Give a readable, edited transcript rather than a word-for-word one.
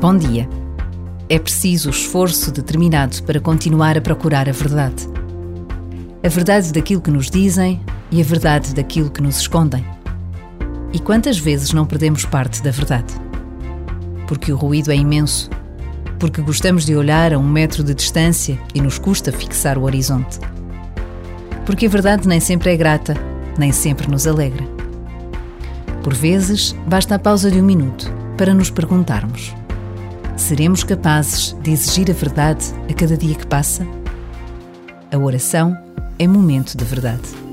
Bom dia. É preciso esforço determinado para continuar a procurar a verdade. A verdade daquilo que nos dizem e a verdade daquilo que nos escondem. E quantas vezes não perdemos parte da verdade? Porque o ruído é imenso, porque gostamos de olhar a 1 metro de distância e nos custa fixar o horizonte. Porque a verdade nem sempre é grata, nem sempre nos alegra. Por vezes, basta a pausa de 1 minuto para nos perguntarmos: seremos capazes de exigir a verdade a cada dia que passa? A oração é momento de verdade.